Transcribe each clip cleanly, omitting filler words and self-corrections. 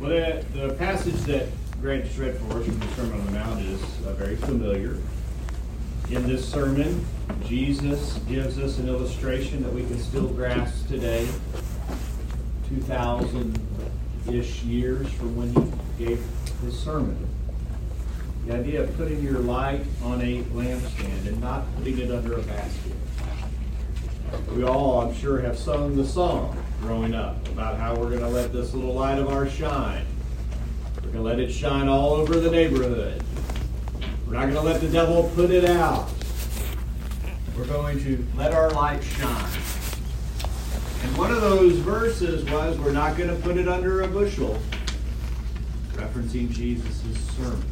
Well, the passage that Grant just read for us from the Sermon on the Mount is very familiar. In this sermon, Jesus gives us an illustration that we can still grasp today, 2,000-ish years from when he gave his sermon. The idea of putting your light on a lampstand and not putting it under a basket. We all, I'm sure, have sung the song growing up about how we're going to let this little light of ours shine. We're going to let it shine all over the neighborhood. We're not going to let the devil put it out. We're going to let our light shine. And one of those verses was, we're not going to put it under a bushel, referencing Jesus' sermon.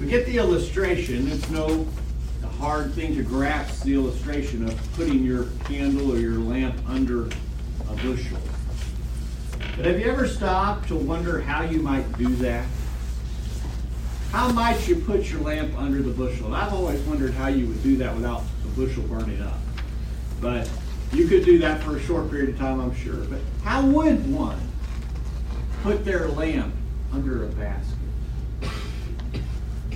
We get the illustration. It's no hard thing to grasp, the illustration of putting your candle or your lamp under a bushel. But have you ever stopped to wonder how you might do that? How might you put your lamp under the bushel? And I've always wondered how you would do that without the bushel burning up. But you could do that for a short period of time, I'm sure. But how would one put their lamp under a basket?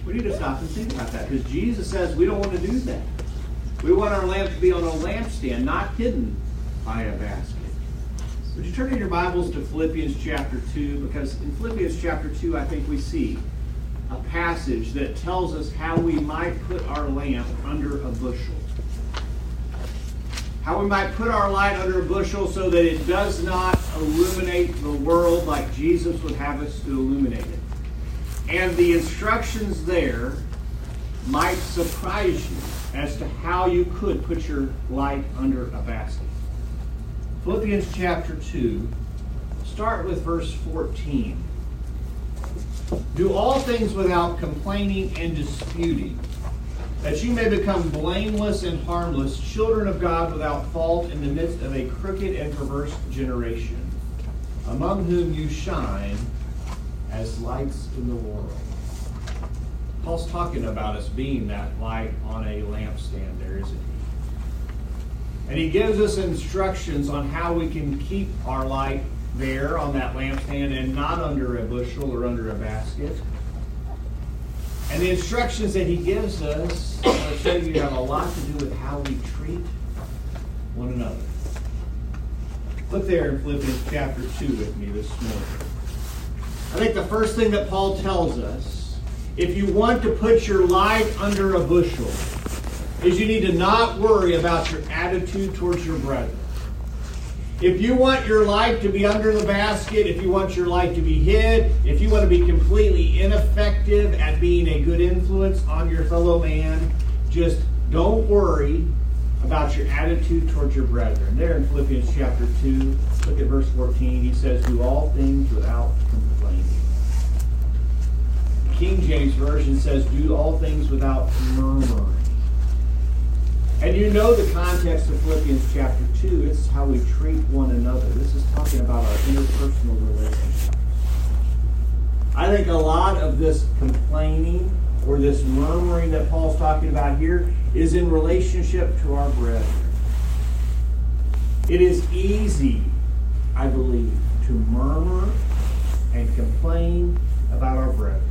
We need to stop and think about that, because Jesus says we don't want to do that. We want our lamp to be on a lampstand, not hidden by a basket. Would you turn in your Bibles to Philippians chapter 2? Because in Philippians chapter 2, I think we see a passage that tells us how we might put our lamp under a bushel. How we might put our light under a bushel so that it does not illuminate the world like Jesus would have us to illuminate it. And the instructions there might surprise you as to how you could put your light under a basket. Philippians chapter 2, start with verse 14. Do all things without complaining and disputing, that you may become blameless and harmless, children of God without fault in the midst of a crooked and perverse generation, among whom you shine as lights in the world. Paul's talking about us being that light on a lampstand there, isn't he? And he gives us instructions on how we can keep our light there on that lampstand and not under a bushel or under a basket. And the instructions that he gives us, I'll show you, have a lot to do with how we treat one another. Look there in Philippians chapter 2 with me this morning. I think the first thing that Paul tells us, if you want to put your light under a bushel, is you need to not worry about your attitude towards your brethren. If you want your light to be under the basket, if you want your light to be hid, if you want to be completely ineffective at being a good influence on your fellow man, just don't worry about your attitude towards your brethren. There in Philippians chapter 2, look at verse 14. He says, do all things without complaining. The King James Version says, do all things without murmuring. And you know the context of Philippians chapter 2. It's how we treat one another. This is talking about our interpersonal relationships. I think a lot of this complaining or this murmuring that Paul's talking about here is in relationship to our brethren. It is easy, I believe, to murmur and complain about our brethren.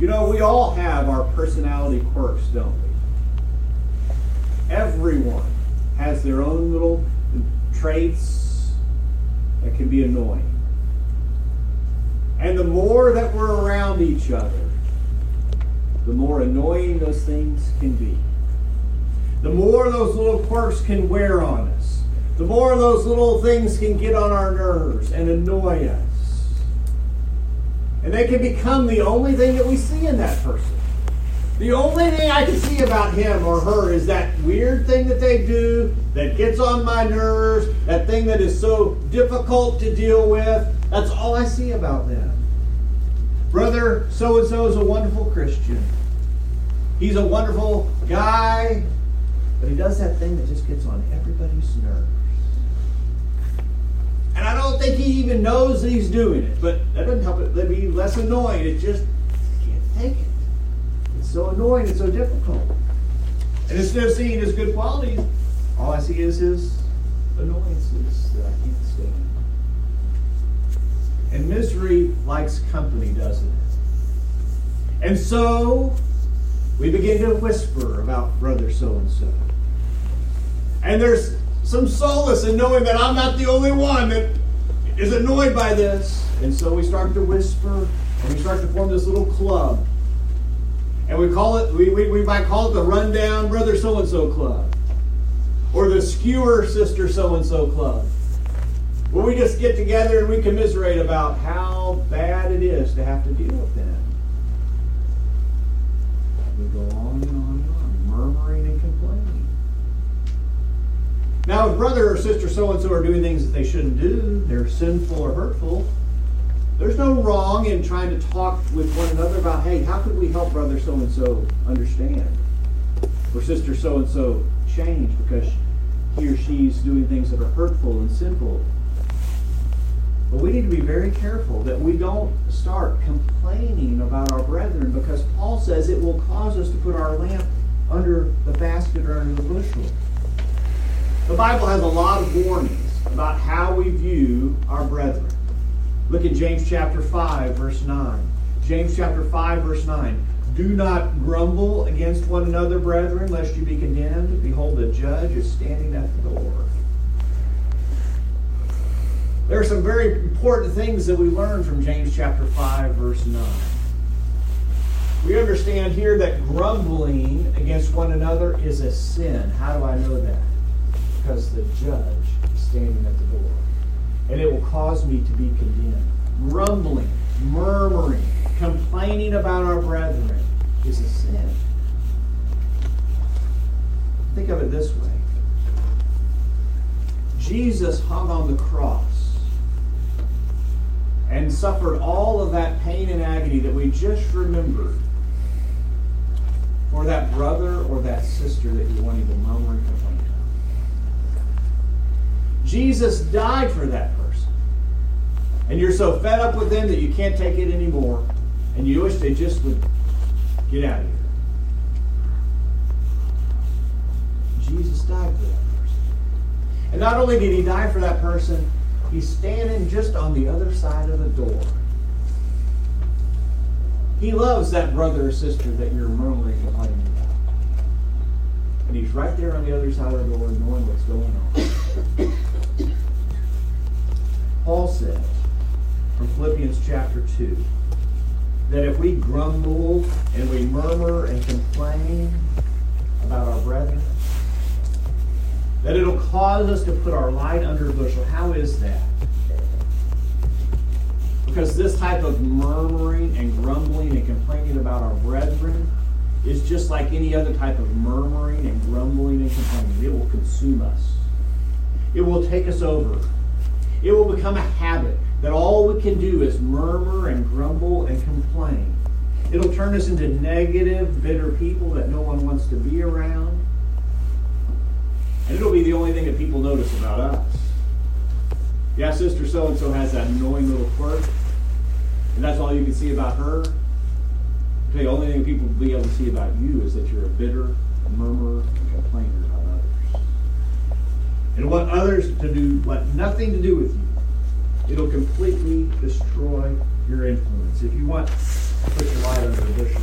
You know, we all have our personality quirks, don't we? Everyone has their own little traits that can be annoying. And the more that we're around each other, the more annoying those things can be. The more those little quirks can wear on us. The more those little things can get on our nerves and annoy us. And they can become the only thing that we see in that person. The only thing I can see about him or her is that weird thing that they do that gets on my nerves, that thing that is so difficult to deal with. That's all I see about them. Brother so-and-so is a wonderful Christian. He's a wonderful guy, but he does that thing that just gets on everybody's nerves. And I don't think he even knows that he's doing it, but that doesn't help it be less annoying. It just, you can't take it. It's so annoying, it's so difficult. And instead of seeing his good qualities, all I see is his annoyances that I can't stand. And misery likes company, doesn't it? And so we begin to whisper about brother so-and-so. And there's some solace in knowing that I'm not the only one that is annoyed by this. And so we start to whisper, and we start to form this little club. And we call it, we might call it the Rundown Brother So-and-so Club. Or the Skewer Sister So-and-so Club. Where we just get together and we commiserate about how bad it is to have to deal with that. We go on and on and on, murmuring and complaining. Now, if brother or sister so-and-so are doing things that they shouldn't do, they're sinful or hurtful, there's no wrong in trying to talk with one another about, hey, how could we help brother so-and-so understand? Or sister so-and-so change because he or she's doing things that are hurtful and sinful. But we need to be very careful that we don't start complaining about our brethren, because Paul says it will cause us to put our lamp under the basket or under the bushel. The Bible has a lot of warnings about how we view our brethren. Look at James chapter 5, verse 9. James chapter 5, verse 9. Do not grumble against one another, brethren, lest you be condemned. Behold, the judge is standing at the door. There are some very important things that we learn from James chapter 5, verse 9. We understand here that grumbling against one another is a sin. How do I know that? Because the judge is standing at the door. And it will cause me to be condemned. Grumbling, murmuring, complaining about our brethren is a sin. Think of it this way. Jesus hung on the cross and suffered all of that pain and agony that we just remembered for that brother or that sister that you won't even murmur and complain about. Jesus died for that person. And you're so fed up with them that you can't take it anymore. And you wish they just would get out of here. Jesus died for that person. And not only did he die for that person, he's standing just on the other side of the door. He loves that brother or sister that you're murmuring complaining about. And he's right there on the other side of the door knowing what's going on. Paul says from Philippians chapter 2 that if we grumble and we murmur and complain about our brethren, that it'll cause us to put our light under a bushel. How is that? Because this type of murmuring and grumbling and complaining about our brethren is just like any other type of murmuring and grumbling and complaining. It will consume us. It will take us over. It will become a habit that all we can do is murmur and grumble and complain. It'll turn us into negative, bitter people that no one wants to be around. And it'll be the only thing that people notice about us. Yeah, sister so-and-so has that annoying little quirk. And that's all you can see about her. The only thing people will be able to see about you is that you're a bitter, murmurer, and complainer about others. And what others to do, what nothing to do with you, it'll completely destroy your influence. If you want to put your light under the bushel,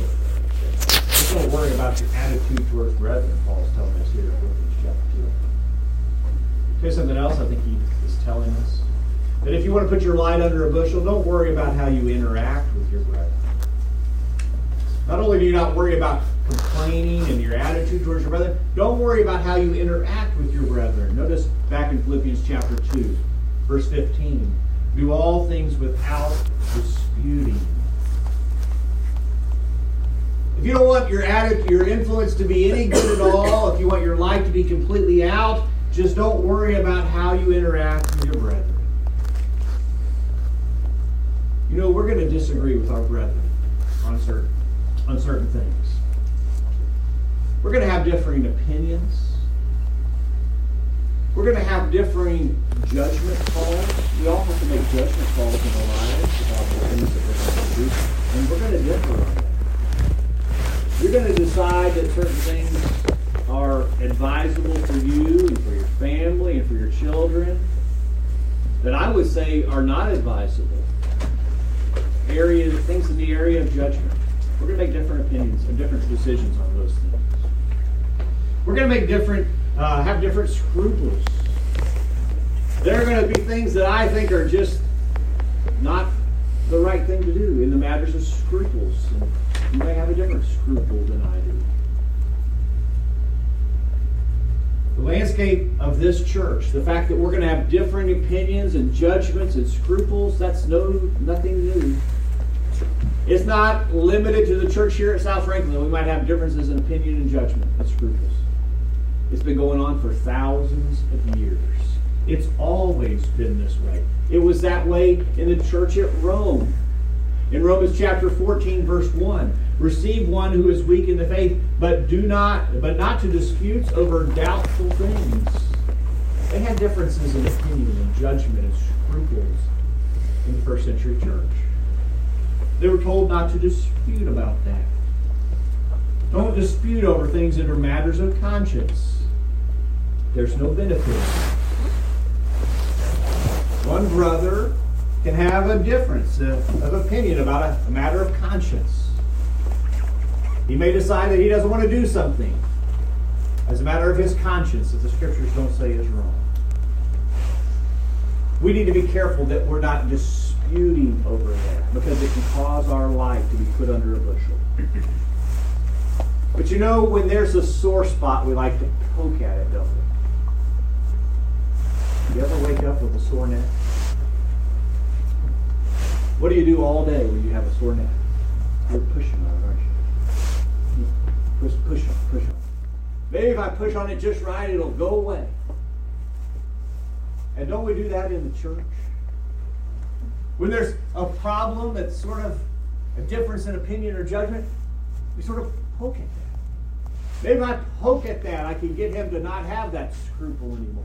just don't worry about your attitude towards brethren, Paul's telling us here. Here's something else I think he is telling us. That if you want to put your light under a bushel, don't worry about how you interact with your brethren. Not only do you not worry about complaining and your attitude towards your brethren, don't worry about how you interact with your brethren. Notice back in Philippians chapter 2, verse 15. Do all things without disputing. If you don't want your attitude, your influence to be any good at all, if you want your light to be completely out, just don't worry about how you interact with your brethren. You know, we're going to disagree with our brethren on certain things. We're going to have differing opinions. We're going to have differing judgment calls. We all have to make judgment calls in our lives about the things that we're going to do. And we're going to differ on that. You're going to decide that certain things are advisable for you and for your family and for your children that I would say are not advisable areas, things in the area of judgment. We're going to make different opinions and different decisions on those things. We're going to make different, have different scruples. There are going to be things that I think are just not the right thing to do in the matters of scruples. And you may have a different scruple than I do. The landscape of this church, the fact that we're going to have different opinions and judgments and scruples, that's nothing new. It's not limited to the church here at South Franklin. We might have differences in opinion and judgment and scruples. It's been going on for thousands of years. It's always been this way. It was that way in the church at Rome. In Romans chapter 14, verse 1, receive one who is weak in the faith, but not to disputes over doubtful things. They had differences in opinion and judgment and scruples in the first century church. They were told not to dispute about that. Don't dispute over things that are matters of conscience. There's no benefit. One brother can have a difference of opinion about a matter of conscience. He may decide that he doesn't want to do something as a matter of his conscience that the scriptures don't say is wrong. We need to be careful that we're not disputing over that, because it can cause our life to be put under a bushel. But you know, when there's a sore spot, we like to poke at it, don't we? You ever wake up with a sore neck? What do you do all day when you have a sore neck? You're pushing on it, aren't you? Push on. Maybe if I push on it just right, it'll go away. And don't we do that in the church? When there's a problem that's sort of a difference in opinion or judgment, we sort of poke at that. Maybe if I poke at that, I can get him to not have that scruple anymore.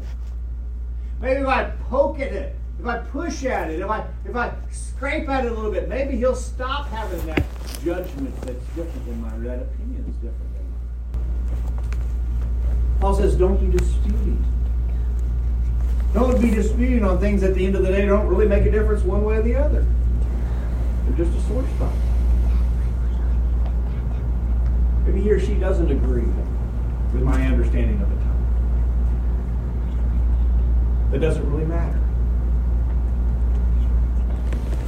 Maybe if I poke at it, if I push at it, if I scrape at it a little bit, maybe he'll stop having that judgment that's different than mine, or that opinion is different than mine. Paul says, don't be disputing. Don't be disputing on things at the end of the day that don't really make a difference one way or the other. They're just a sore spot. Maybe he or she doesn't agree with my understanding of it. That doesn't really matter.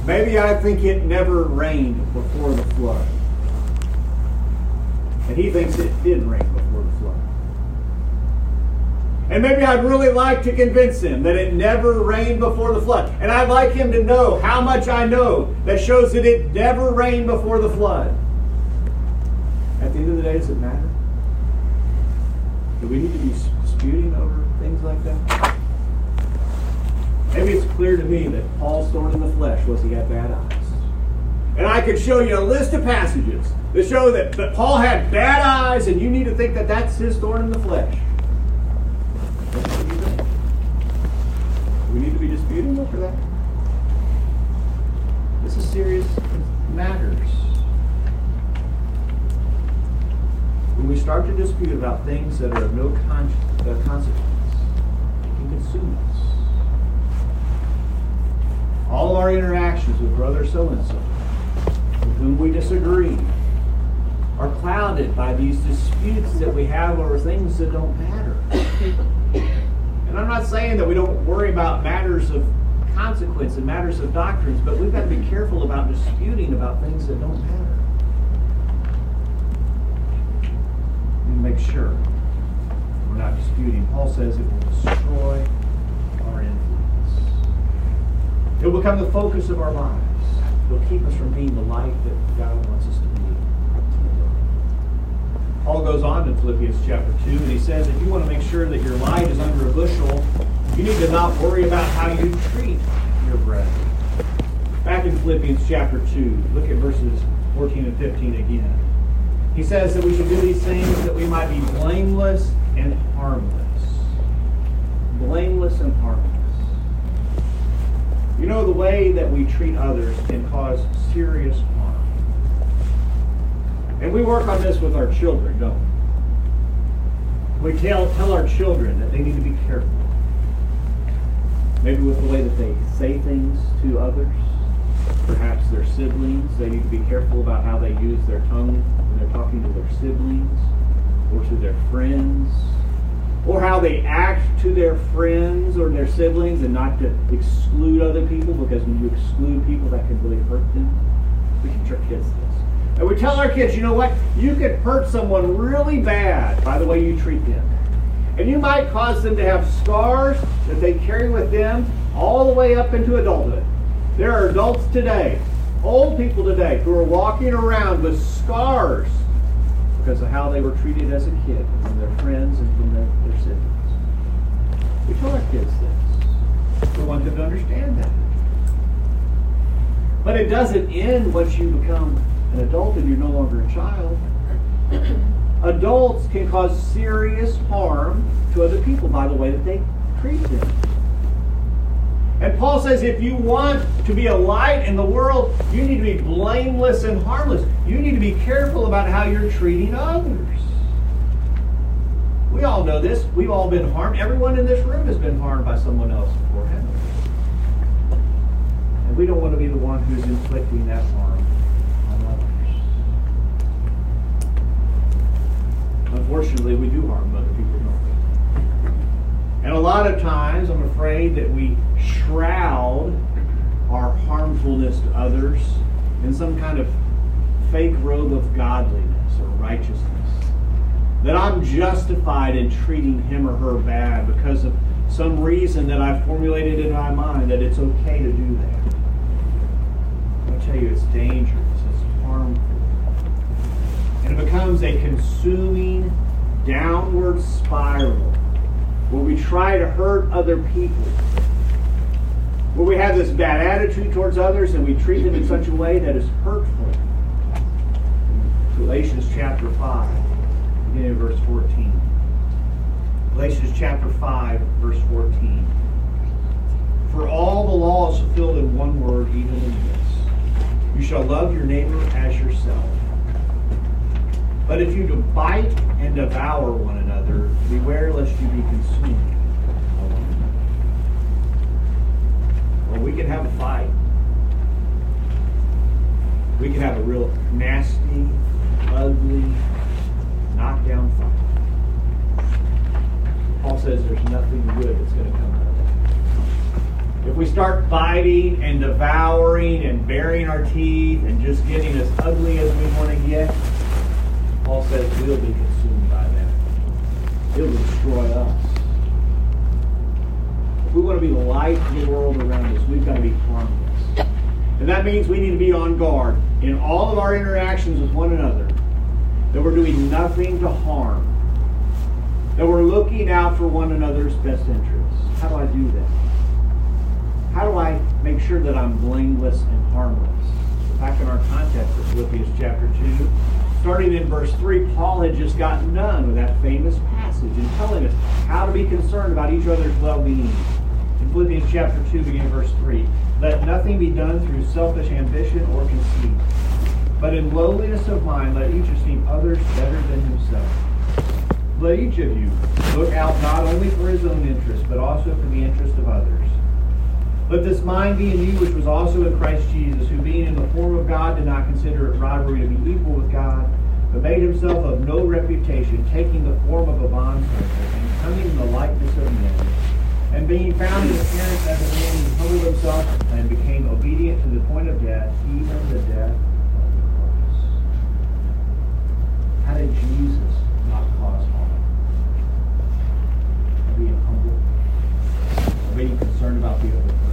Maybe I think it never rained before the flood, and he thinks it did rain before the flood. And maybe I'd really like to convince him that it never rained before the flood. And I'd like him to know how much I know that shows that it never rained before the flood. At the end of the day, does it matter? Do we need to be disputing over things like that? Maybe it's clear to me that Paul's thorn in the flesh was he had bad eyes. And I could show you a list of passages that show that Paul had bad eyes, and you need to think that that's his thorn in the flesh. What do you think? We need to be disputing over that. This is serious matters. When we start to dispute about things that are of no consequence, it can consume us. All our interactions with brother so-and-so, with whom we disagree, are clouded by these disputes that we have over things that don't matter. And I'm not saying that we don't worry about matters of consequence and matters of doctrines, but we've got to be careful about disputing about things that don't matter. And make sure we're not disputing. Paul says it will destroy our influence. It will become the focus of our lives. It will keep us from being the light that God wants us to be. Paul goes on in Philippians chapter 2, and he says, if you want to make sure that your light is under a bushel, you need to not worry about how you treat your brethren. Back in Philippians chapter 2, look at verses 14 and 15 again. He says that we should do these things that we might be blameless and harmless. Blameless and harmless. You know, the way that we treat others can cause serious harm. And we work on this with our children, don't we? We tell our children that they need to be careful. Maybe with the way that they say things to others. perhaps their siblings. They need to be careful about how they use their tongue when they're talking to their siblings or to their friends, or how they act to their friends or their siblings, and not to exclude other people, because when you exclude people, that can really hurt them. We teach our kids this. And we tell our kids, you know what? You could hurt someone really bad by the way you treat them. And you might cause them to have scars that they carry with them all the way up into adulthood. There are adults today, old people today, who are walking around with scars because of how they were treated as a kid from their friends and from their siblings. We tell our kids this. We want them to understand that. But it doesn't end once you become an adult and you're no longer a child. Adults can cause serious harm to other people by the way that they treat them. And Paul says if you want to be a light in the world, you need to be blameless and harmless. You need to be careful about how you're treating others. We all know this. We've all been harmed. Everyone in this room has been harmed by someone else before, haven't we? And we don't want to be the one who's inflicting that harm on others. Unfortunately, we do harm other people, don't we? And a lot of times, I'm afraid that we shroud our harmfulness to others in some kind of fake robe of godliness or righteousness. That I'm justified in treating him or her bad because of some reason that I've formulated in my mind that it's okay to do that. I'll tell you, it's dangerous. It's harmful. And it becomes a consuming downward spiral, where we try to hurt other people, where we have this bad attitude towards others and we treat them in such a way that is hurtful. Galatians chapter 5, beginning of verse 14. Galatians chapter 5, verse 14. For all the law is fulfilled in one word, even in this: you shall love your neighbor as yourself. But if you bite and devour one another, beware lest you be consumed. Well, we can have a fight. We can have a real nasty, ugly, knockdown fight. Paul says there's nothing good that's going to come out of it. If we start biting and devouring and baring our teeth and just getting as ugly as we want to get, Paul says we'll be consumed by that. It'll destroy us. If we want to be the light of the world around us, we've got to be harmless. And that means we need to be on guard in all of our interactions with one another, that we're doing nothing to harm, that we're looking out for one another's best interests. How do I do that? How do I make sure that I'm blameless and harmless? Back in our context of Philippians chapter 2, starting in verse 3, Paul had just gotten done with that famous passage and telling us how to be concerned about each other's well-being. In Philippians chapter 2, beginning verse 3, let nothing be done through selfish ambition or conceit, but in lowliness of mind let each esteem others better than himself. Let each of you look out not only for his own interest, but also for the interest of others. Let this mind be in you, which was also in Christ Jesus, who being in the form of God did not consider it robbery to be equal with God, but made himself of no reputation, taking the form of a bondservant, and coming in the likeness of men. And being found in appearance as a man, he humbled himself and became obedient to the point of death, even the death of the cross. How did Jesus not cause harm? Being humble, being concerned about the other person.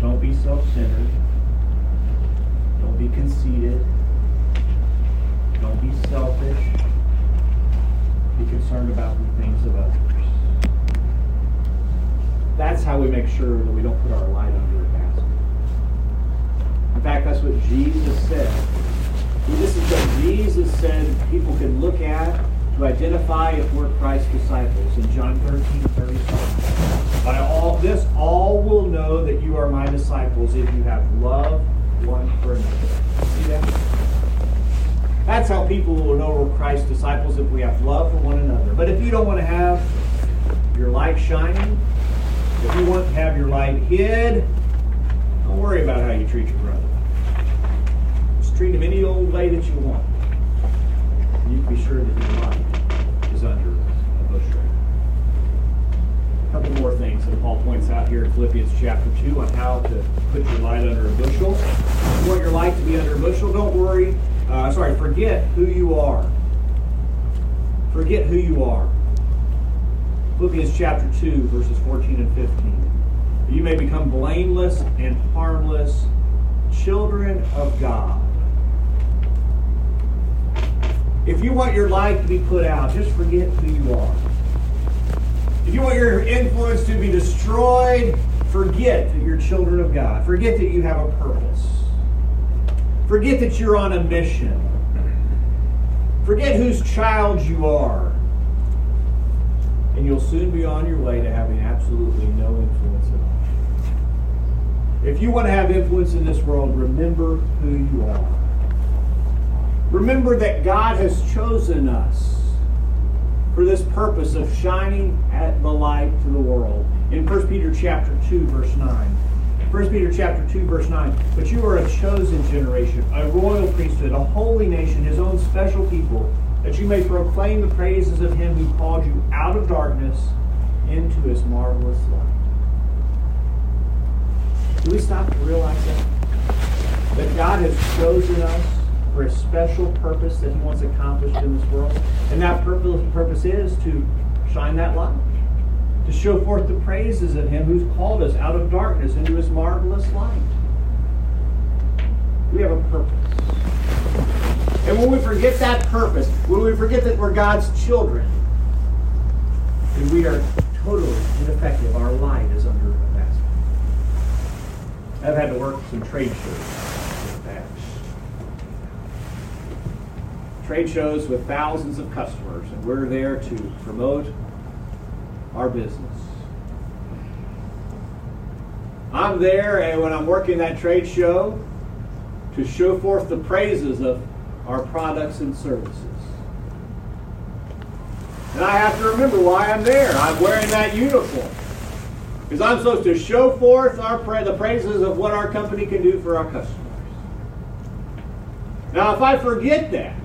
Don't be self-centered. Don't be conceited. Don't be selfish. Be concerned about the things of others. That's how we make sure that we don't put our light under a basket. In fact, that's what Jesus said. This is what Jesus said people can look at to identify if we're Christ's disciples. In John 13:37. By all this, all will know that you are my disciples if you have love one for another. See that? That's how people will know we're Christ's disciples, if we have love for one another. But if you don't want to have your light shining, if you want to have your light hid, Don't worry about how you treat your brother. Just treat him any old way that you want. And you can be sure that your life is under a bushel. A couple more things that Paul points out here in Philippians chapter 2 on how to put your light under a bushel. If you want your light to be under a bushel, don't worry. Forget who you are. Forget who you are. Philippians chapter 2, verses 14 and 15. You may become blameless and harmless children of God. If you want your light to be put out, just forget who you are. If you want your influence to be destroyed, forget that you're children of God. Forget that you have a purpose. Forget that you're on a mission. Forget whose child you are. And you'll soon be on your way to having absolutely no influence at all. If you want to have influence in this world, remember who you are. Remember that God has chosen us for this purpose of shining at the light to the world. In 1 Peter chapter 2, verse 9. 1 Peter chapter 2, verse 9. But you are a chosen generation, a royal priesthood, a holy nation, his own special people, that you may proclaim the praises of him who called you out of darkness into his marvelous light. Do we stop to realize that? That God has chosen us for a special purpose that he wants accomplished in this world. And that purpose is to shine that light, to show forth the praises of him who's called us out of darkness into his marvelous light. We have a purpose. And when we forget that purpose, when we forget that we're God's children, then we are totally ineffective. Our light is under a basket. I've had to work some trade shows with that. Trade shows with thousands of customers, and we're there to promote our business. I'm there, and when I'm working that trade show, to show forth the praises of our products and services. And I have to remember why I'm there. I'm wearing that uniform. Because I'm supposed to show forth the praises of what our company can do for our customers. Now, if I forget that,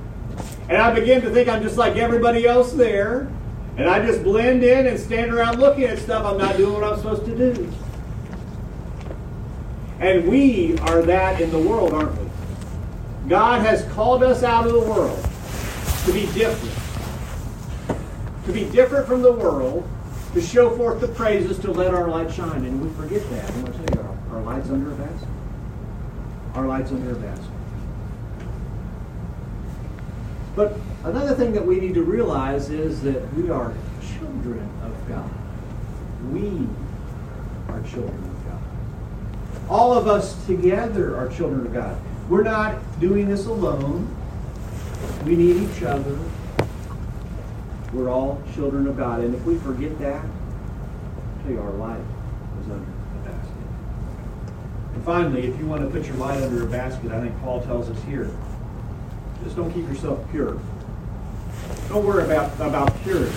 and I begin to think I'm just like everybody else there, and I just blend in and stand around looking at stuff, I'm not doing what I'm supposed to do. And we are that in the world, aren't we? God has called us out of the world to be different. To be different from the world, to show forth the praises, to let our light shine. And we forget that. I'm going to tell you, our light's under a basket. Our light's under a basket. But another thing that we need to realize is that we are children of God. We are children of God. All of us together are children of God. We're not doing this alone. We need each other. We're all children of God. And if we forget that, I'll tell you, our light is under a basket. And finally, if you want to put your light under a basket, I think Paul tells us here, just don't keep yourself pure. Don't worry about purity.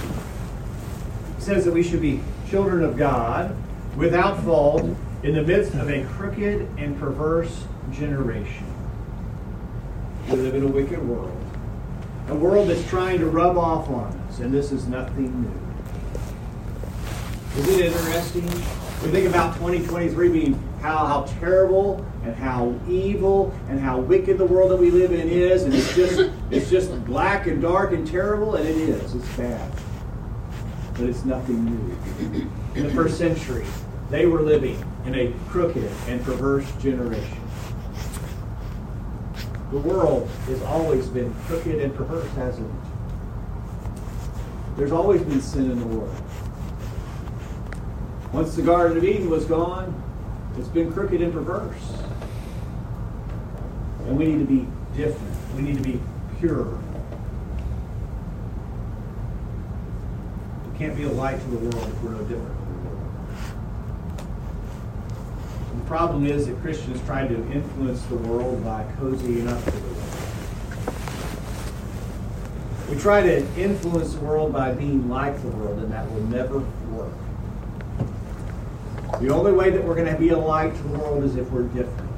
It says that we should be children of God without fault in the midst of a crooked and perverse generation. We live in a wicked world. A world that's trying to rub off on us, and this is nothing new. Is it interesting? We think about 2023 being how terrible and how evil and how wicked the world that we live in is, and it's just black and dark and terrible, and it is. It's bad. But it's nothing new. In the first century, they were living in a crooked and perverse generation. The world has always been crooked and perverse, hasn't it? There's always been sin in the world. Once the Garden of Eden was gone, it's been crooked and perverse. And we need to be different. We need to be pure. We can't be a light to the world if we're no different. The problem is that Christians try to influence the world by cozying up to the world. We try to influence the world by being like the world, and that will never work. The only way that we're going to be a light to the world is if we're different.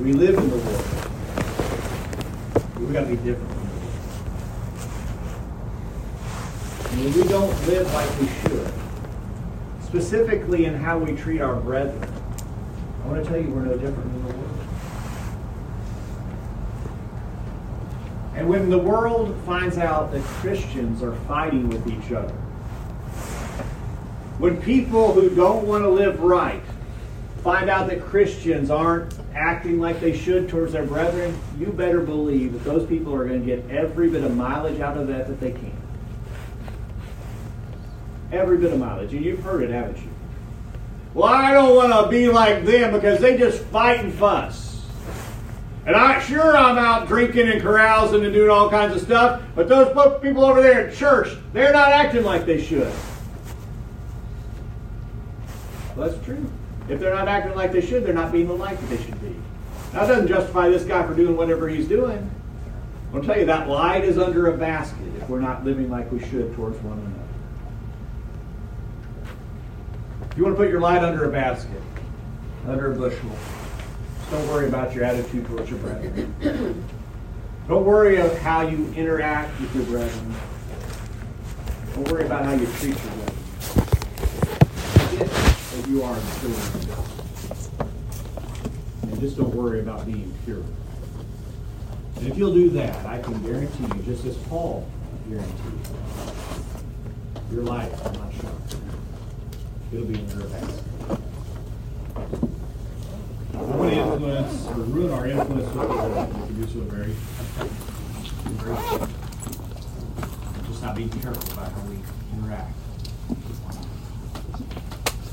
We live in the world. We've got to be different. And when we don't live like we should, specifically in how we treat our brethren, I want to tell you we're no different than the world. And when the world finds out that Christians are fighting with each other, when people who don't want to live right find out that Christians aren't acting like they should towards their brethren, you better believe that those people are going to get every bit of mileage out of that they can. Every bit of mileage. And you've heard it, haven't you? Well, I don't want to be like them because they just fight and fuss. And I'm out drinking and carousing and doing all kinds of stuff, but those people over there in church, they're not acting like they should. Well, that's true. If they're not acting like they should, they're not being the light that they should be. Now, that doesn't justify this guy for doing whatever he's doing. I'll tell you, that light is under a basket if we're not living like we should towards one another. If you want to put your light under a basket, under a bushel, don't worry about your attitude towards your brethren. Don't worry about how you interact with your brethren. Don't worry about how you treat your brethren. You are pure. And just don't worry about being pure. And if you'll do that, I can guarantee you, just as Paul guaranteed, your life will not shine. It'll be in your past. I want to influence or ruin our influence with the world. We can do so very just not being careful about how we interact.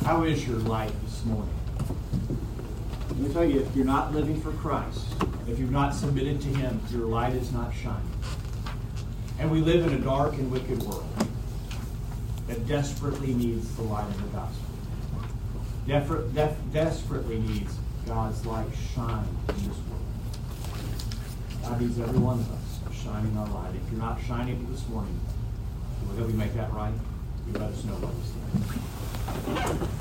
How is your light this morning? Let me tell you, if you're not living for Christ, if you've not submitted to Him, your light is not shining. And we live in a dark and wicked world that desperately needs the light of the gospel. Desperately needs God's light shining in this world. God needs every one of us shining our light. If you're not shining it this morning, will we make that right? You let us know what is there.